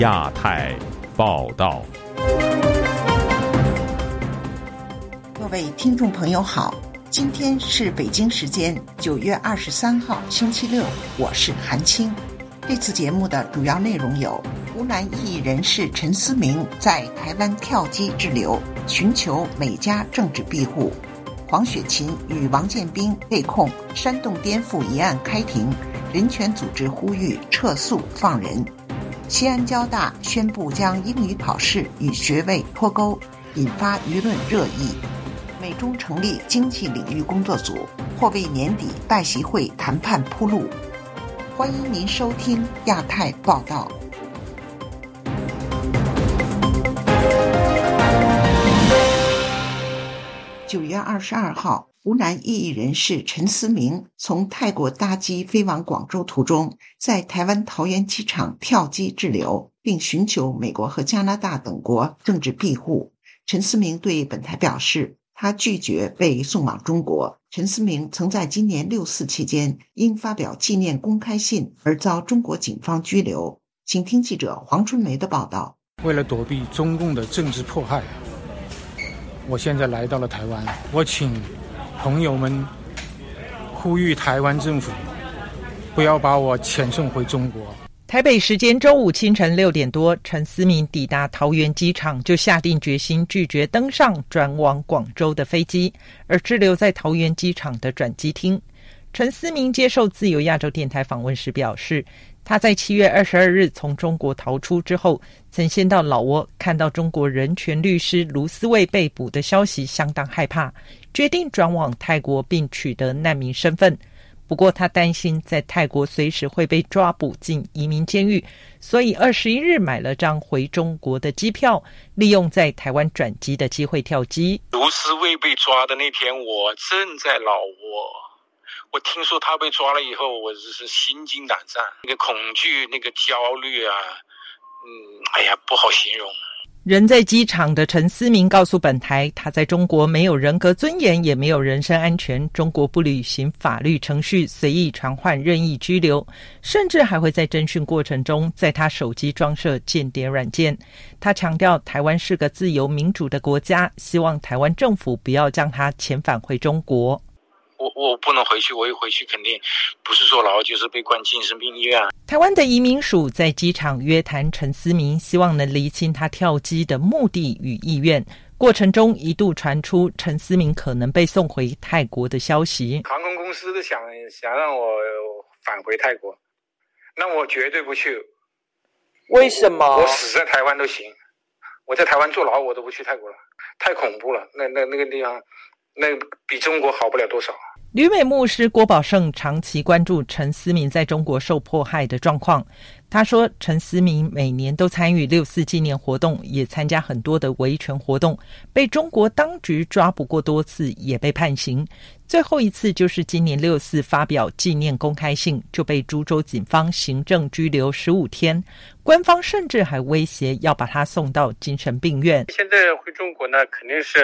亚太报道。各位听众朋友好，今天是北京时间9月23号星期六，我是韩青。这次节目的主要内容有：湖南异议人士陈思明在台湾跳机滞留，寻求美加政治庇护；黄雪琴与王建兵被控煽动颠覆一案开庭，人权组织呼吁撤诉放人；西安交大宣布将英语考试与学位脱钩，引发舆论热议；美中成立经济领域工作组，或为年底拜习会谈判铺路。欢迎您收听亚太报道。9月22号，湖南异议人士陈思明从泰国搭机飞往广州途中，在台湾桃园机场跳机滞留，并寻求美国和加拿大等国政治庇护。陈思明对本台表示，他拒绝被送往中国。陈思明曾在今年6·4期间因发表纪念公开信而遭中国警方拘留。请听记者黄春梅的报道。为了躲避中共的政治迫害，我现在来到了台湾，我请朋友们呼吁台湾政府不要把我遣送回中国。台北时间周5清晨6点多，陈思明抵达桃园机场，就下定决心拒绝登上转往广州的飞机，而滞留在桃园机场的转机厅。陈思明接受自由亚洲电台访问时表示，他在7月22日从中国逃出之后，曾先到老挝看到中国人权律师卢思卫被捕的消息，相当害怕，决定转往泰国并取得难民身份。不过他担心在泰国随时会被抓捕进移民监狱，所以21日买了张回中国的机票，利用在台湾转机的机会跳机。卢思卫被抓的那天，我正在老挝。我听说他被抓了以后，我是心惊胆战，那个恐惧，那个焦虑啊，哎呀，不好形容。人在机场的陈思明告诉本台，他在中国没有人格尊严，也没有人身安全，中国不履行法律程序，随意传唤，任意拘留，甚至还会在侦讯过程中在他手机装设间谍软件。他强调台湾是个自由民主的国家，希望台湾政府不要将他遣返回中国。我不能回去，我一回去肯定不是坐牢就是被关精神病医院。台湾的移民署在机场约谈陈思明，希望能厘清他跳机的目的与意愿。过程中一度传出陈思明可能被送回泰国的消息。航空公司想让我返回泰国，那我绝对不去。为什么？我死在台湾都行，我在台湾坐牢我都不去泰国了，太恐怖了。那个地方，那比中国好不了多少。旅美牧师郭宝胜长期关注陈思明在中国受迫害的状况。他说，陈思明每年都参与6·4纪念活动，也参加很多的维权活动，被中国当局抓捕过多次，也被判刑。最后一次就是今年6·4发表纪念公开信，就被株洲警方行政拘留15天，官方甚至还威胁要把他送到精神病院。现在回中国呢，肯定是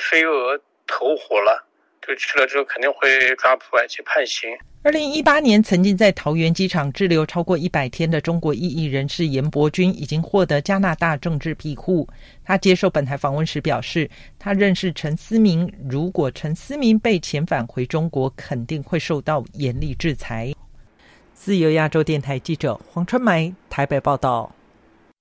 飞蛾投火了，就去了之后肯定会抓捕而且判刑。2018年曾经在桃园机场滞留超过100天的中国异议人士严伯钧已经获得加拿大政治庇护。他接受本台访问时表示，他认识陈思明，如果陈思明被遣返回中国，肯定会受到严厉制裁。自由亚洲电台记者黄春梅台北报道。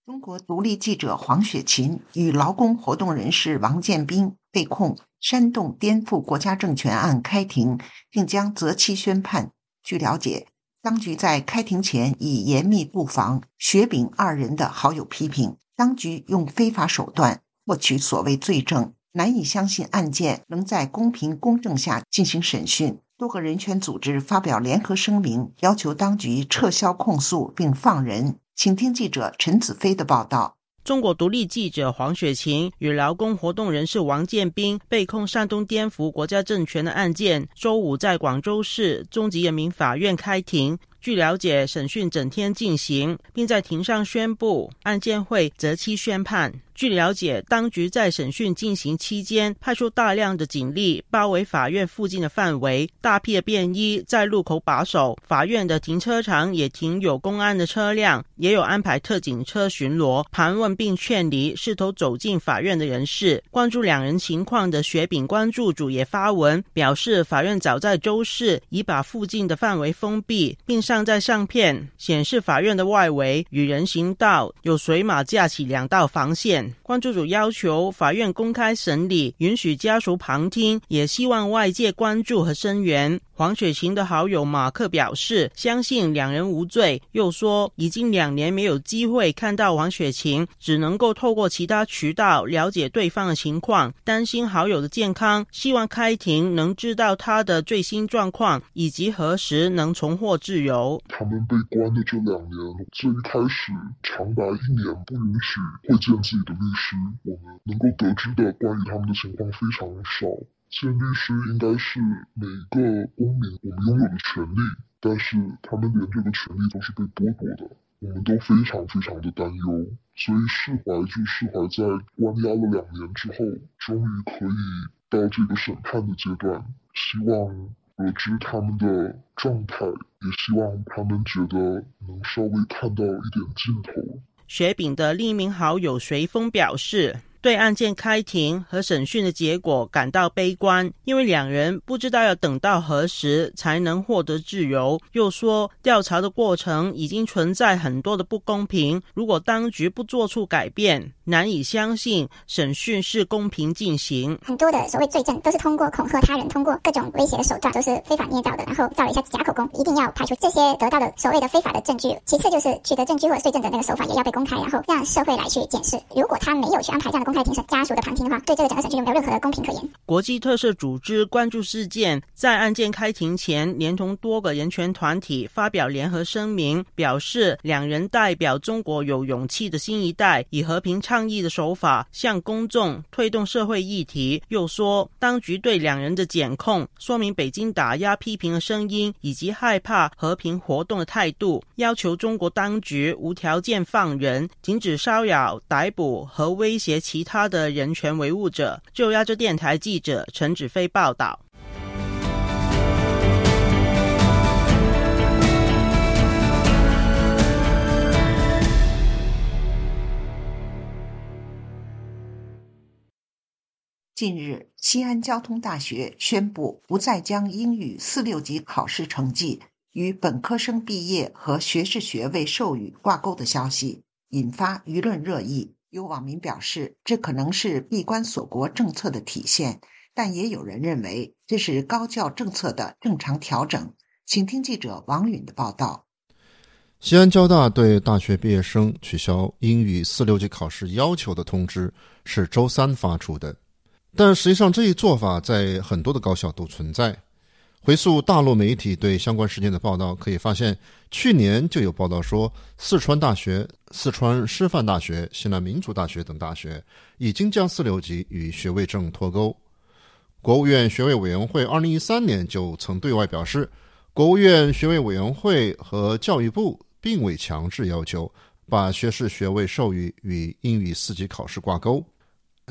中国独立记者黄雪琴与劳工活动人士王建兵被控煽动颠覆国家政权案开庭，并将择期宣判。据了解，当局在开庭前已严密布防，雪饼二人的好友批评当局用非法手段获取所谓罪证，难以相信案件能在公平公正下进行审讯。多个人权组织发表联合声明，要求当局撤销控诉并放人。请听记者陈子飞的报道。中国独立记者黄雪琴与劳工活动人士王建兵被控煽动颠覆国家政权的案件，周5在广州市中级人民法院开庭。据了解，审讯整天进行，并在庭上宣布案件会择期宣判。据了解，当局在审讯进行期间派出大量的警力包围法院附近的范围，大批的便衣在路口把守，法院的停车场也停有公安的车辆，也有安排特警车巡逻，盘问并劝离试图走进法院的人士。关注两人情况的雪饼关注组也发文表示，法院早在周四已把附近的范围封闭，并上载相片显示法院的外围与人行道有水马架起两道防线。关注组要求法院公开审理，允许家属旁听，也希望外界关注和声援。黄雪琴的好友马克表示相信两人无罪，又说已经2年没有机会看到黄雪琴，只能够透过其他渠道了解对方的情况，担心好友的健康，希望开庭能知道他的最新状况以及何时能重获自由。他们被关的这2年，最一开始长达1年不允许会见自己的律师，我们能够得知的关于他们的情况非常少。见律师应该是每个公民我们拥有的权利，但是他们连这个权利都是被剥夺的，我们都非常非常的担忧。所以释怀就释怀在关押了2年之后，终于可以到这个审判的阶段，希望得知他们的状态，也希望他们觉得能稍微看到一点尽头。雪饼的另一名好友随风表示对案件开庭和审讯的结果感到悲观，因为两人不知道要等到何时才能获得自由。又说调查的过程已经存在很多的不公平，如果当局不做出改变，难以相信审讯是公平进行。很多的所谓罪证都是通过恐吓他人，通过各种威胁的手段，都是非法捏造的，然后造了一下假口供，一定要排除这些得到的所谓的非法的证据。其次就是取得证据或者罪证的那个手法也要被公开，然后让社会来去检视。如果他没有去安排这样的公开庭审，家属的旁听的话，对这个整个审讯就没有任何的公平可言。国际特赦组织关注事件，在案件开庭前连同多个人权团体发表联合声明，表示两人代表中国有勇气的新一代，以和平倡议的手法向公众推动社会议题。又说当局对两人的检控说明北京打压批评的声音以及害怕和平活动的态度，要求中国当局无条件放人，禁止骚扰、逮捕和威胁其其他的人权维护者。就亚洲电台记者陈子飞报道。近日，西安交通大学宣布不再将英语4、6级考试成绩与本科生毕业和学士学位授予挂钩的消息，引发舆论热议。有网民表示，这可能是闭关锁国政策的体现，但也有人认为这是高教政策的正常调整。请听记者王允的报道。西安交大对大学毕业生取消英语4、6级考试要求的通知是周三发出的，但实际上这一做法在很多的高校都存在。回溯大陆媒体对相关事件的报道，可以发现去年就有报道说，四川大学、四川师范大学、西南民族大学等大学已经将4、6级与学位证脱钩。国务院学位委员会2013年就曾对外表示，国务院学位委员会和教育部并未强制要求把学士学位授予与英语4级考试挂钩。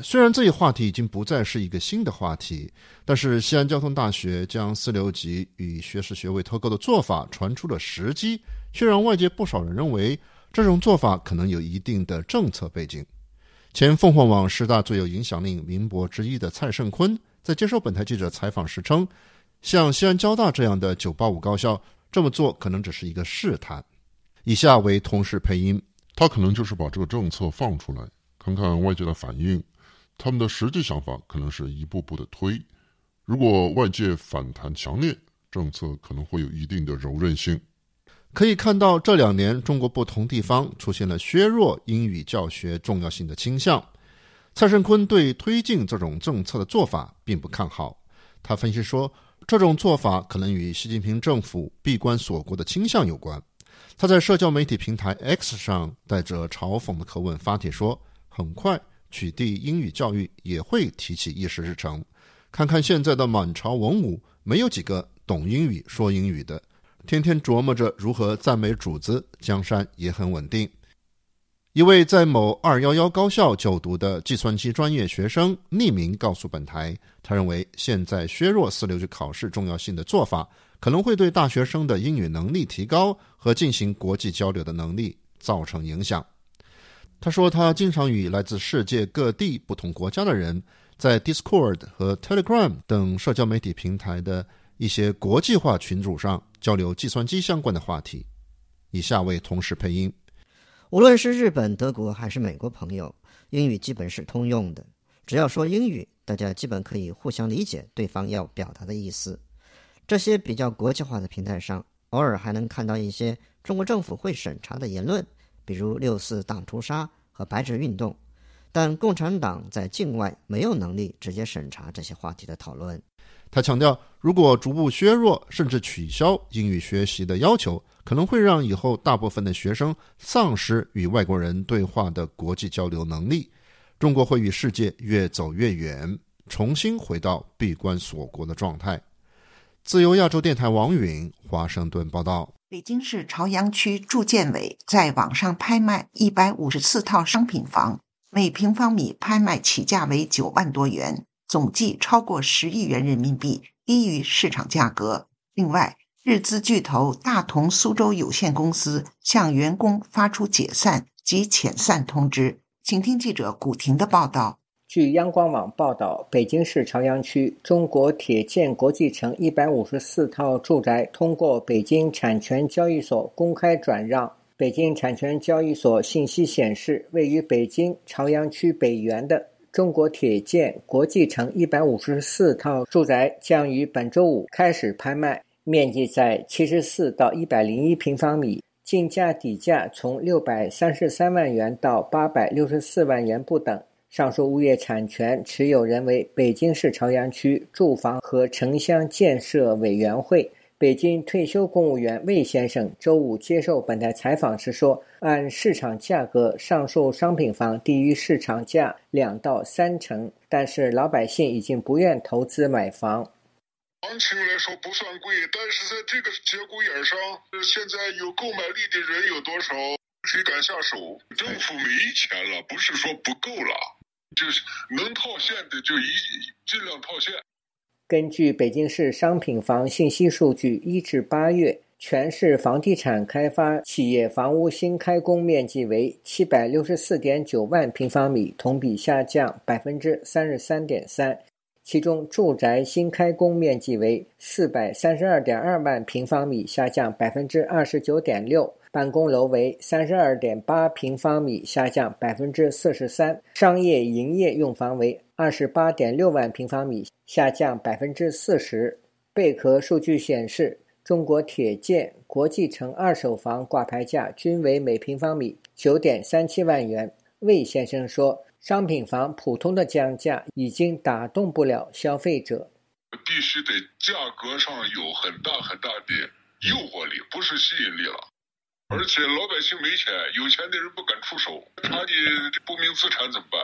虽然这一话题已经不再是一个新的话题，但是西安交通大学将4、6级与学士学位脱钩的做法传出了时机，却让外界不少人认为这种做法可能有一定的政策背景。前凤凰网十大最有影响力名博之一的蔡盛坤在接受本台记者采访时称，像西安交大这样的985高校这么做可能只是一个试探。以下为同事配音。他可能就是把这个政策放出来，看看外界的反应，他们的实际想法可能是一步步的推，如果外界反弹强烈，政策可能会有一定的柔韧性。可以看到，这2年中国不同地方出现了削弱英语教学重要性的倾向。蔡盛坤对推进这种政策的做法并不看好，他分析说，这种做法可能与习近平政府闭关锁国的倾向有关。他在社交媒体平台 X 上带着嘲讽的口吻发帖说，很快取缔英语教育也会提起议事日程，看看现在的满朝文武，没有几个懂英语说英语的，天天琢磨着如何赞美主子，江山也很稳定。一位在某211高校就读的计算机专业学生匿名告诉本台，他认为现在削弱469考试重要性的做法可能会对大学生的英语能力提高和进行国际交流的能力造成影响。他说他经常与来自世界各地不同国家的人在 Discord 和 Telegram 等社交媒体平台的一些国际化群组上交流计算机相关的话题。以下为同事配音。无论是日本、德国还是美国朋友，英语基本是通用的。只要说英语，大家基本可以互相理解对方要表达的意思。这些比较国际化的平台上，偶尔还能看到一些中国政府会审查的言论，比如6·4大屠杀和白纸运动。但共产党在境外没有能力直接审查这些话题的讨论。他强调，如果逐步削弱甚至取消英语学习的要求，可能会让以后大部分的学生丧失与外国人对话的国际交流能力，中国会与世界越走越远，重新回到闭关锁国的状态。自由亚洲电台王允，华盛顿报道。北京市朝阳区住建委在网上拍卖154套商品房，每平方米拍卖起价为9万多元，总计超过10亿元人民币，低于市场价格。另外，日资巨头大同苏州有限公司向员工发出解散及遣散通知。请听记者古婷的报道。据央广网报道，北京市朝阳区中国铁建国际城154套住宅通过北京产权交易所公开转让。北京产权交易所信息显示，位于北京朝阳区北园的中国铁建国际城154套住宅将于本周5开始拍卖。面积在74到101平方米，竞价底价从633万元到864万元不等。上述物业产权持有人为北京市朝阳区住房和城乡建设委员会。北京退休公务员魏先生周五接受本台采访时说，按市场价格，上述商品房低于市场价2到3成，但是老百姓已经不愿投资买房。行情来说不算贵，但是在这个节骨眼上，现在有购买力的人有多少？谁敢下手？政府没钱了，不是说不够了，就是能套现的就尽量套现。根据北京市商品房信息数据，1至8月，全市房地产开发企业房屋新开工面积为 764.9 万平方米，同比下降 33.3%。其中住宅新开工面积为 432.2 万平方米，下降 29.6%， 办公楼为 32.8 平方米，下降 43%， 商业营业用房为 28.6 万平方米，下降 40%。 贝壳数据显示，中国铁建国际城二手房挂牌价均为每平方米 9.37 万元。魏先生说，商品房普通的降价已经打动不了消费者，必须得价格上有很大很大的诱惑力，不是吸引力了。而且老百姓没钱，有钱的人不敢出手，查你不明资产怎么办？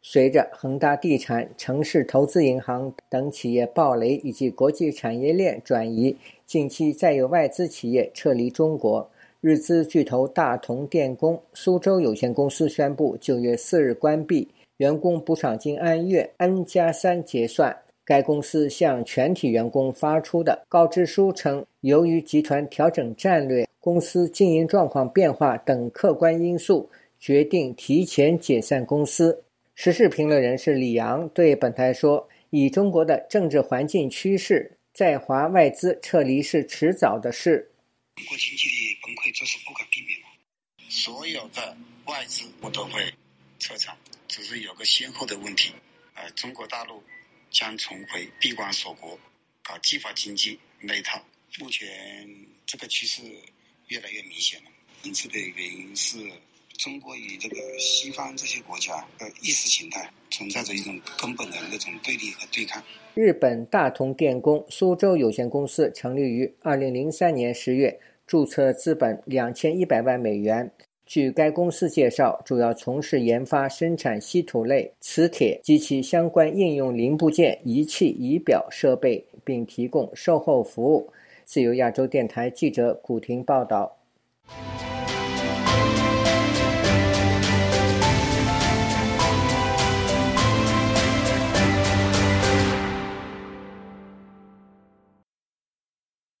随着恒大地产、城市投资银行等企业暴雷以及国际产业链转移，近期再有外资企业撤离中国。日资巨头大同电工苏州有限公司宣布9月4日关闭，员工补偿金按月 N+3 结算。该公司向全体员工发出的告知书称，由于集团调整战略、公司经营状况变化等客观因素，决定提前解散公司。时事评论人士李阳对本台说，以中国的政治环境趋势，在华外资撤离是迟早的事。中国经济的崩溃这是不可避免的，所有的外资我都会撤场，只是有个先后的问题。中国大陆将重回闭关锁国、搞计划经济那一套，目前这个趋势越来越明显了。因此的原因是，中国与这个西方这些国家的意识形态存在着一种根本的那种对立和对抗。日本大同电工苏州有限公司成立于2003年10月，注册资本2100万美元。据该公司介绍，主要从事研发生产稀土类、磁铁及其相关应用零部件、仪器、仪表、设备，并提供售后服务。自由亚洲电台记者古婷报道。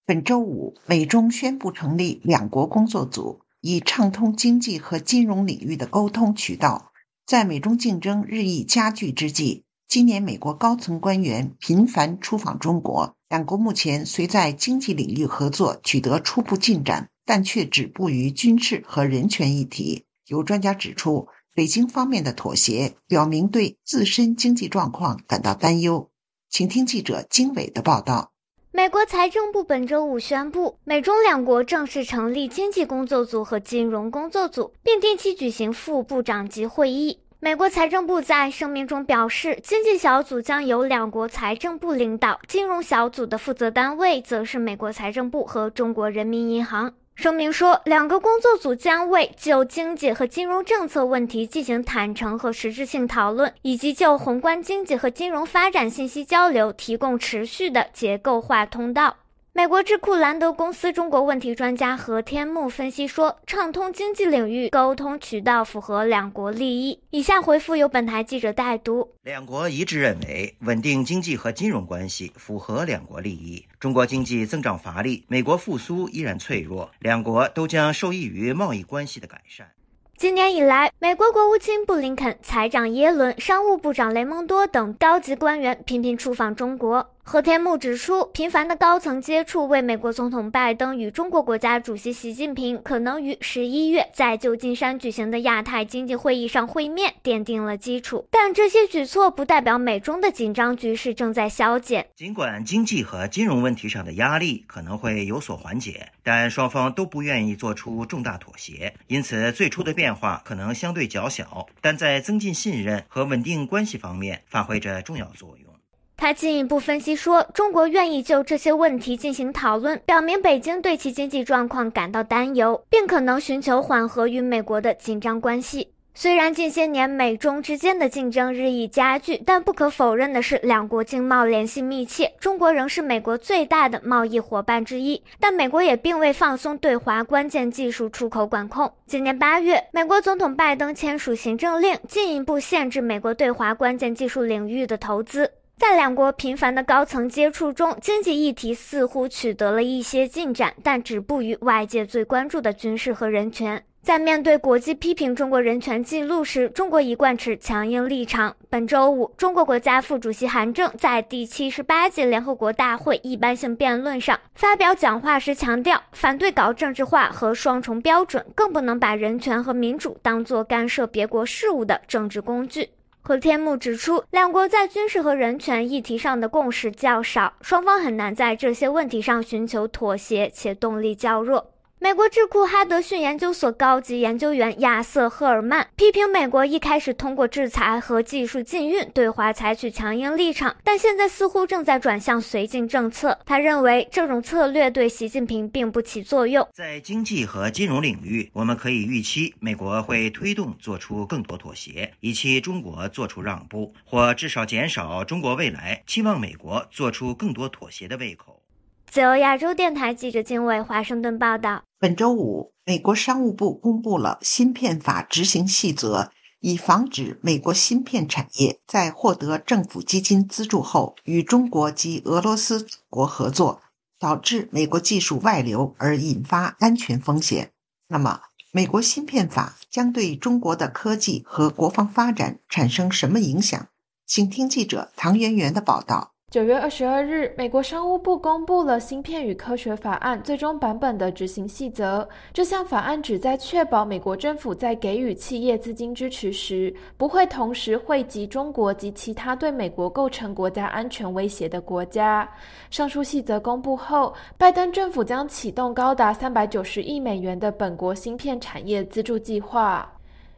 本周五，美中宣布成立两国工作组，以畅通经济和金融领域的沟通渠道。在美中竞争日益加剧之际，今年美国高层官员频繁出访中国，两国目前虽在经济领域合作取得初步进展，但却止步于军事和人权议题。有专家指出，北京方面的妥协表明对自身经济状况感到担忧。请听记者经纬的报道。美国财政部本周五宣布，美中两国正式成立经济工作组和金融工作组，并定期举行副部长级会议。美国财政部在声明中表示，经济小组将由两国财政部领导，金融小组的负责单位则是美国财政部和中国人民银行。声明说，两个工作组将为就经济和金融政策问题进行坦诚和实质性讨论，以及就宏观经济和金融发展信息交流提供持续的结构化通道。美国智库兰德公司中国问题专家何天木分析说，畅通经济领域沟通渠道符合两国利益。以下回复由本台记者代读。两国一致认为，稳定经济和金融关系符合两国利益。中国经济增长乏力，美国复苏依然脆弱，两国都将受益于贸易关系的改善。今年以来，美国国务卿布林肯、财长耶伦、商务部长雷蒙多等高级官员频频出访中国。何天木指出，频繁的高层接触为美国总统拜登与中国国家主席习近平可能于11月在旧金山举行的亚太经济会议上会面奠定了基础。但这些举措不代表美中的紧张局势正在消减。尽管经济和金融问题上的压力可能会有所缓解，但双方都不愿意做出重大妥协，因此最初的变化可能相对较小，但在增进信任和稳定关系方面发挥着重要作用。他进一步分析说，中国愿意就这些问题进行讨论，表明北京对其经济状况感到担忧，并可能寻求缓和与美国的紧张关系。虽然近些年美中之间的竞争日益加剧，但不可否认的是，两国经贸联系密切，中国仍是美国最大的贸易伙伴之一，但美国也并未放松对华关键技术出口管控。今年8月，美国总统拜登签署行政令，进一步限制美国对华关键技术领域的投资。在两国频繁的高层接触中，经济议题似乎取得了一些进展，但止步于外界最关注的军事和人权。在面对国际批评中国人权记录时，中国一贯持强硬立场。本周五，中国国家副主席韩正在第78届联合国大会一般性辩论上发表讲话时强调，反对搞政治化和双重标准，更不能把人权和民主当作干涉别国事务的政治工具。何天木指出，两国在军事和人权议题上的共识较少，双方很难在这些问题上寻求妥协，且动力较弱。美国智库哈德逊研究所高级研究员亚瑟·赫尔曼批评，美国一开始通过制裁和技术禁运对华采取强硬立场，但现在似乎正在转向绥靖政策。他认为这种策略对习近平并不起作用。在经济和金融领域，我们可以预期美国会推动做出更多妥协，以期中国做出让步，或至少减少中国未来期望美国做出更多妥协的胃口。自由亚洲电台记者经纬华盛顿报道。本周五，美国商务部公布了芯片法执行细则，以防止美国芯片产业在获得政府基金资助后与中国及俄罗斯等国合作，导致美国技术外流而引发安全风险。那么，美国芯片法将对中国的科技和国防发展产生什么影响？请听记者唐媛媛的报道。9月22日，美国商务部公布了《芯片与科学法案》最终版本的执行细则。这项法案旨在确保美国政府在给予企业资金支持时，不会同时惠及中国及其他对美国构成国家安全威胁的国家。上述细则公布后，拜登政府将启动高达390亿美元的本国芯片产业资助计划。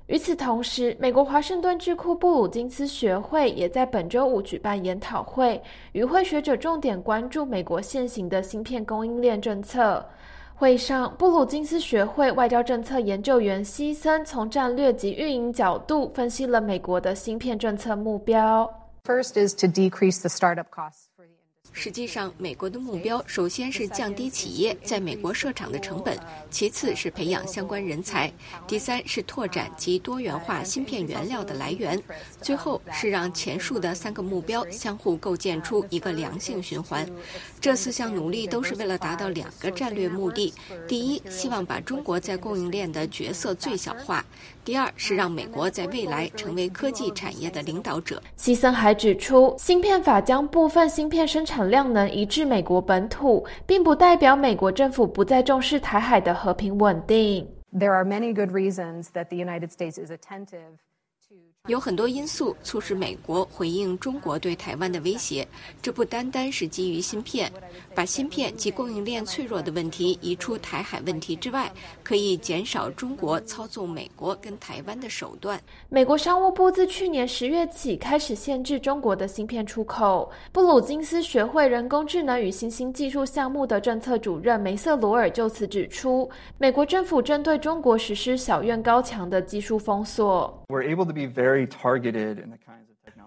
与此同时，美国华盛顿智库布鲁金斯学会也在本周五举办研讨会，与会学者重点关注美国现行的芯片供应链政策。会上，布鲁金斯学会外交政策研究员希森从战略及运营角度分析了美国的芯片政策目标。First is to decrease the startup costs. 实际上，美国的目标首先是降低企业在美国设厂的成本，其次是培养相关人才，第三是拓展及多元化芯片原料的来源，最后是让前述的3个目标相互构建出一个良性循环。这4项努力都是为了达到2个战略目的：第一，希望把中国在供应链的角色最小化；第二，是让美国在未来成为科技产业的领导者。希森还指出，芯片法将部分芯片生产量能移至美国本土，并不代表美国政府不再重视台海的和平稳定。有很多因素促使美国回应中国对台湾的威胁，这不单单是基于芯片。把芯片及供应链脆弱的问题移出台海问题之外，可以减少中国操纵美国跟台湾的手段。美国商务部自去年10月起开始限制中国的芯片出口。布鲁金斯学会人工智能与新兴技术项目的政策主任梅瑟罗尔就此指出，美国政府正对中国实施小院高墙的技术封锁。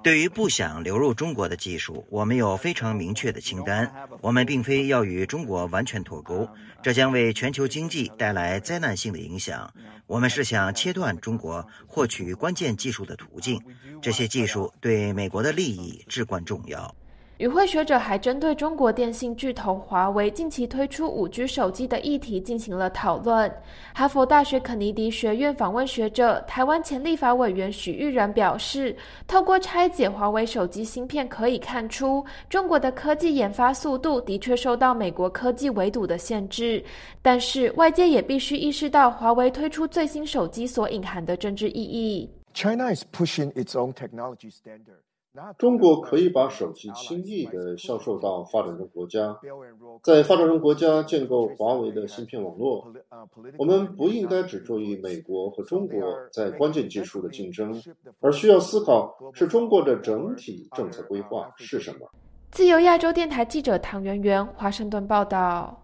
对于不想流入中国的技术，我们有非常明确的清单。我们并非要与中国完全脱钩，这将为全球经济带来灾难性的影响。我们是想切断中国获取关键技术的途径，这些技术对美国的利益至关重要。与会学者还针对中国电信巨头华为近期推出 5G 手机的议题进行了讨论。哈佛大学肯尼迪学院访问学者、台湾前立法委员许玉然表示，透过拆解华为手机芯片可以看出，中国的科技研发速度的确受到美国科技围堵的限制，但是外界也必须意识到华为推出最新手机所隐含的政治意义。 China is pushing its own technology standard。中国可以把手机轻易地销售到发展中国家，在发展中国家建构华为的芯片网络。我们不应该只注意美国和中国在关键技术的竞争，而需要思考是中国的整体政策规划是什么。自由亚洲电台记者唐媛媛，华盛顿报道。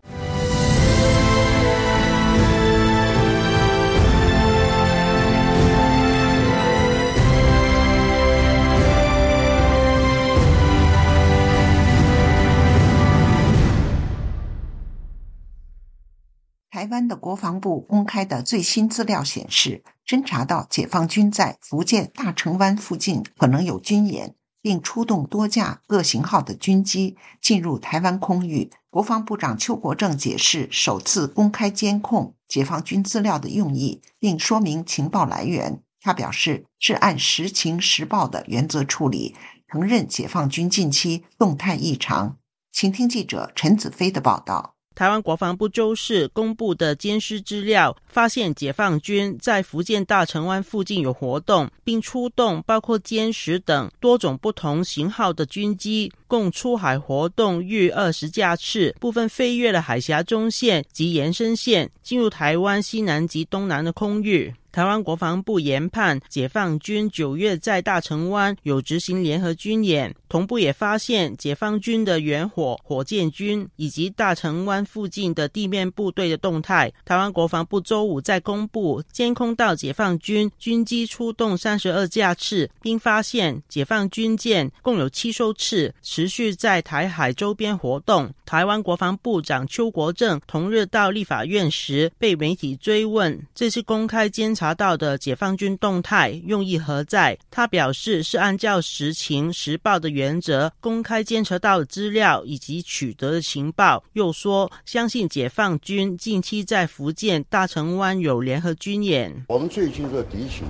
台湾的国防部公开的最新资料显示，侦查到解放军在福建大城湾附近可能有军演，并出动多架各型号的军机进入台湾空域。国防部长邱国正解释首次公开监控解放军资料的用意，并说明情报来源。他表示，是按实情实报的原则处理，承认解放军近期动态异常。请听记者陈子飞的报道。台湾国防部周四公布的监视资料发现，解放军在福建大城湾附近有活动，并出动包括歼10等多种不同型号的军机，共出海活动逾20架次，部分飞越了海峡中线及延伸线，进入台湾西南及东南的空域。台湾国防部研判，解放军9月在大城湾有执行联合军演，同步也发现解放军的远火、火箭军以及大城湾附近的地面部队的动态。台湾国防部周五在公布监控到解放军军机出动32架次，并发现解放军舰共有7艘次持续在台海周边活动。台湾国防部长邱国正同日到立法院时被媒体追问，这次公开监察查到的解放军动态用意何在？他表示，是按照实情实报的原则公开监测到的资料以及取得的情报。又说，相信解放军近期在福建大城湾有联合军演。我们最近的敌情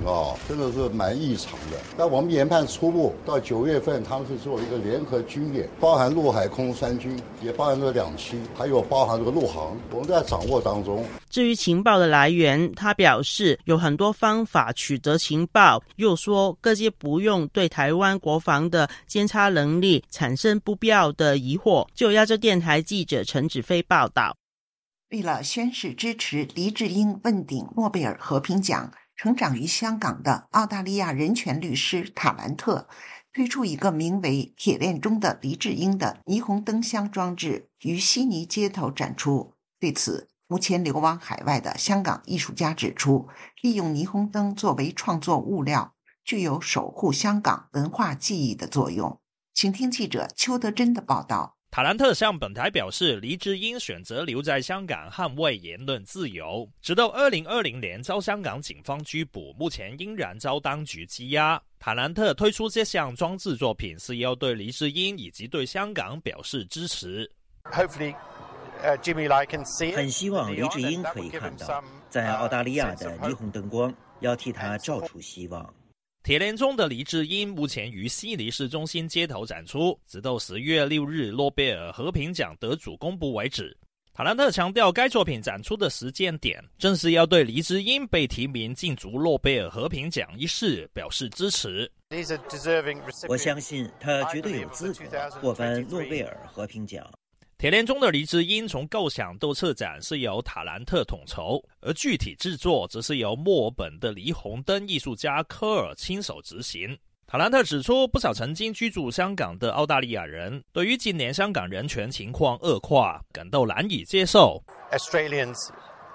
真的是蛮异常的。那我们研判初步到9月份，他们是做一个联合军演，包含陆海空3军，也包含了2栖，还有包含了陆航。我们在掌握当中。至于情报的来源，他表示有很多方法取得情报，又说各界不用对台湾国防的监察能力产生不必要的疑惑。就亚洲电台记者陈子飞报道。为了宣示支持黎智英问鼎诺贝尔和平奖，成长于香港的澳大利亚人权律师塔兰特推出一个名为《铁链中的黎智英》的霓虹灯箱装置，于悉尼街头展出。对此，目前流亡海外的香港艺术家指出，利用霓虹灯作为创作物料，具有守护香港文化记忆的作用。请听记者邱德珍的报道。塔兰特向本台表示，黎智英选择留在香港捍卫言论自由，直到2020年遭香港警方拘捕，目前仍然遭当局羁押。塔兰特推出这项装置作品是要对黎智英以及对香港表示支持。很希望黎智英可以看到在澳大利亚的霓虹灯光，要替他照出希望。铁链中的黎智英目前于悉尼市中心街头展出，直到10月6日诺贝尔和平奖得主公布为止。塔兰特强调，该作品展出的时间点正是要对黎智英被提名竞逐诺贝尔和平奖一事表示支持。我相信他绝对有资格获颁诺贝尔和平奖。铁链中的黎智英从构想到策展是由塔兰特统筹，而具体制作则是由墨尔本的霓虹灯艺术家科尔亲手执行。塔兰特指出，不少曾经居住香港的澳大利亚人对于近年香港人权情况恶化感到难以接受。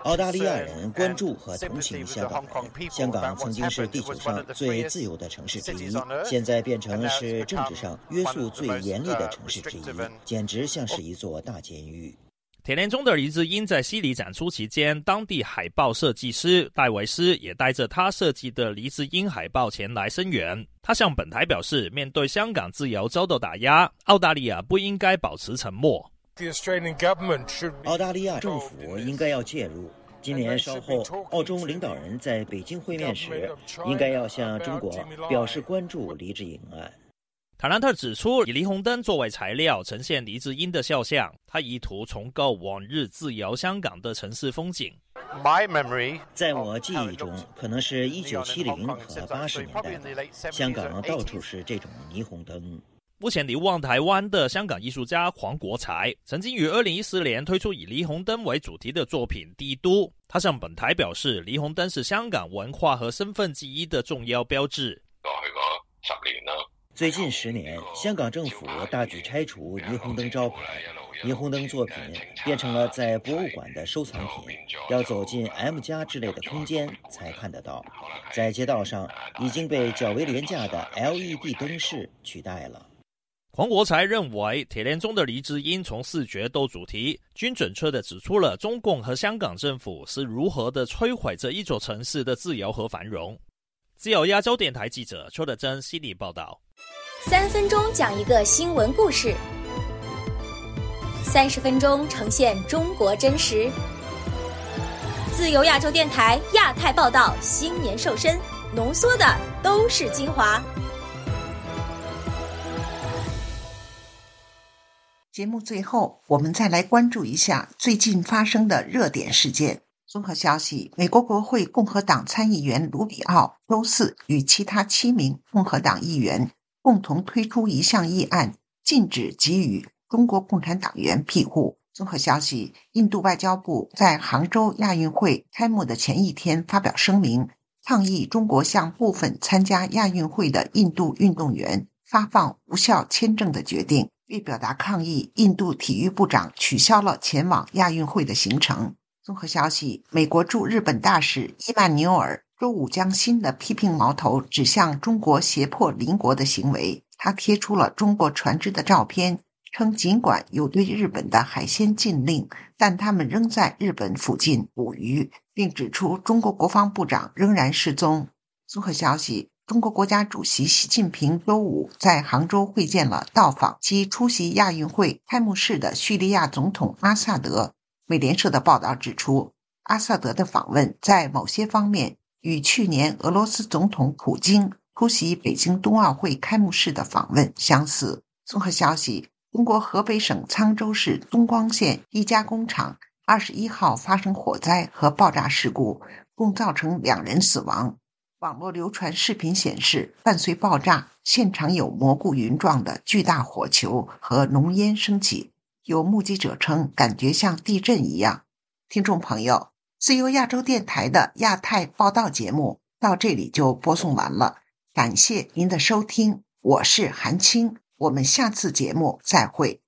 澳大利亚人关注和同情香港人，香港曾经是地球上最自由的城市之一，现在变成是政治上约束最严厉的城市之一，简直像是一座大监狱。铁链中的黎智英在悉尼展出期间，当地海报设计师戴维斯也带着他设计的黎智英海报前来声援。他向本台表示，面对香港自由遭到打压，澳大利亚不应该保持沉默。澳大利亚政府应该要介入。今年稍后，澳中领导人在北京会面时，应该要向中国表示关注黎智英案。塔兰特指出，以霓虹灯作为材料呈现黎智英的肖像，他意图重构往日自由香港的城市风景。在我记忆中，可能是1970和80年代，香港到处是这种霓虹灯。目前流亡台湾的香港艺术家黄国才曾经于2014年推出以霓虹灯为主题的作品《帝都》。他向本台表示，霓虹灯是香港文化和身份记忆的重要标志。过去嗰10年啦，最近10年，香港政府大举拆除霓虹灯招牌，霓虹灯作品变成了在博物馆的收藏品，要走进 M+ 之类的空间才看得到。在街道上已经被较为廉价的 LED 灯饰取代了。黄国才认为，铁链中的黎智英从视觉到主题，均准确地指出了中共和香港政府是如何地摧毁着一座城市的自由和繁荣。自由亚洲电台记者邱德珍悉尼报道。3分钟讲一个新闻故事，30分钟呈现中国真实。自由亚洲电台亚太报道，新年瘦身，浓缩的都是精华。节目最后，我们再来关注一下最近发生的热点事件。综合消息，美国国会共和党参议员卢比奥周四与其他7名共和党议员共同推出一项议案，禁止给予中国共产党员庇护。综合消息，印度外交部在杭州亚运会开幕的前一天发表声明，抗议中国向部分参加亚运会的印度运动员发放无效签证的决定。为表达抗议，印度体育部长取消了前往亚运会的行程。综合消息，美国驻日本大使伊曼纽尔周五将新的批评矛头指向中国胁迫邻国的行为。他贴出了中国船只的照片，称尽管有对日本的海鲜禁令，但他们仍在日本附近捕鱼，并指出中国国防部长仍然失踪。综合消息，中国国家主席习近平周五在杭州会见了到访及出席亚运会开幕式的叙利亚总统阿萨德。美联社的报道指出，阿萨德的访问在某些方面与去年俄罗斯总统普京出席北京冬奥会开幕式的访问相似。综合消息，中国河北省沧州市东光县一家工厂21号发生火灾和爆炸事故，共造成2人死亡。网络流传视频显示，伴随爆炸，现场有蘑菇云状的巨大火球和浓烟升起，有目击者称感觉像地震一样。听众朋友，自由亚洲电台的亚太报道节目到这里就播送完了，感谢您的收听，我是韩青，我们下次节目再会。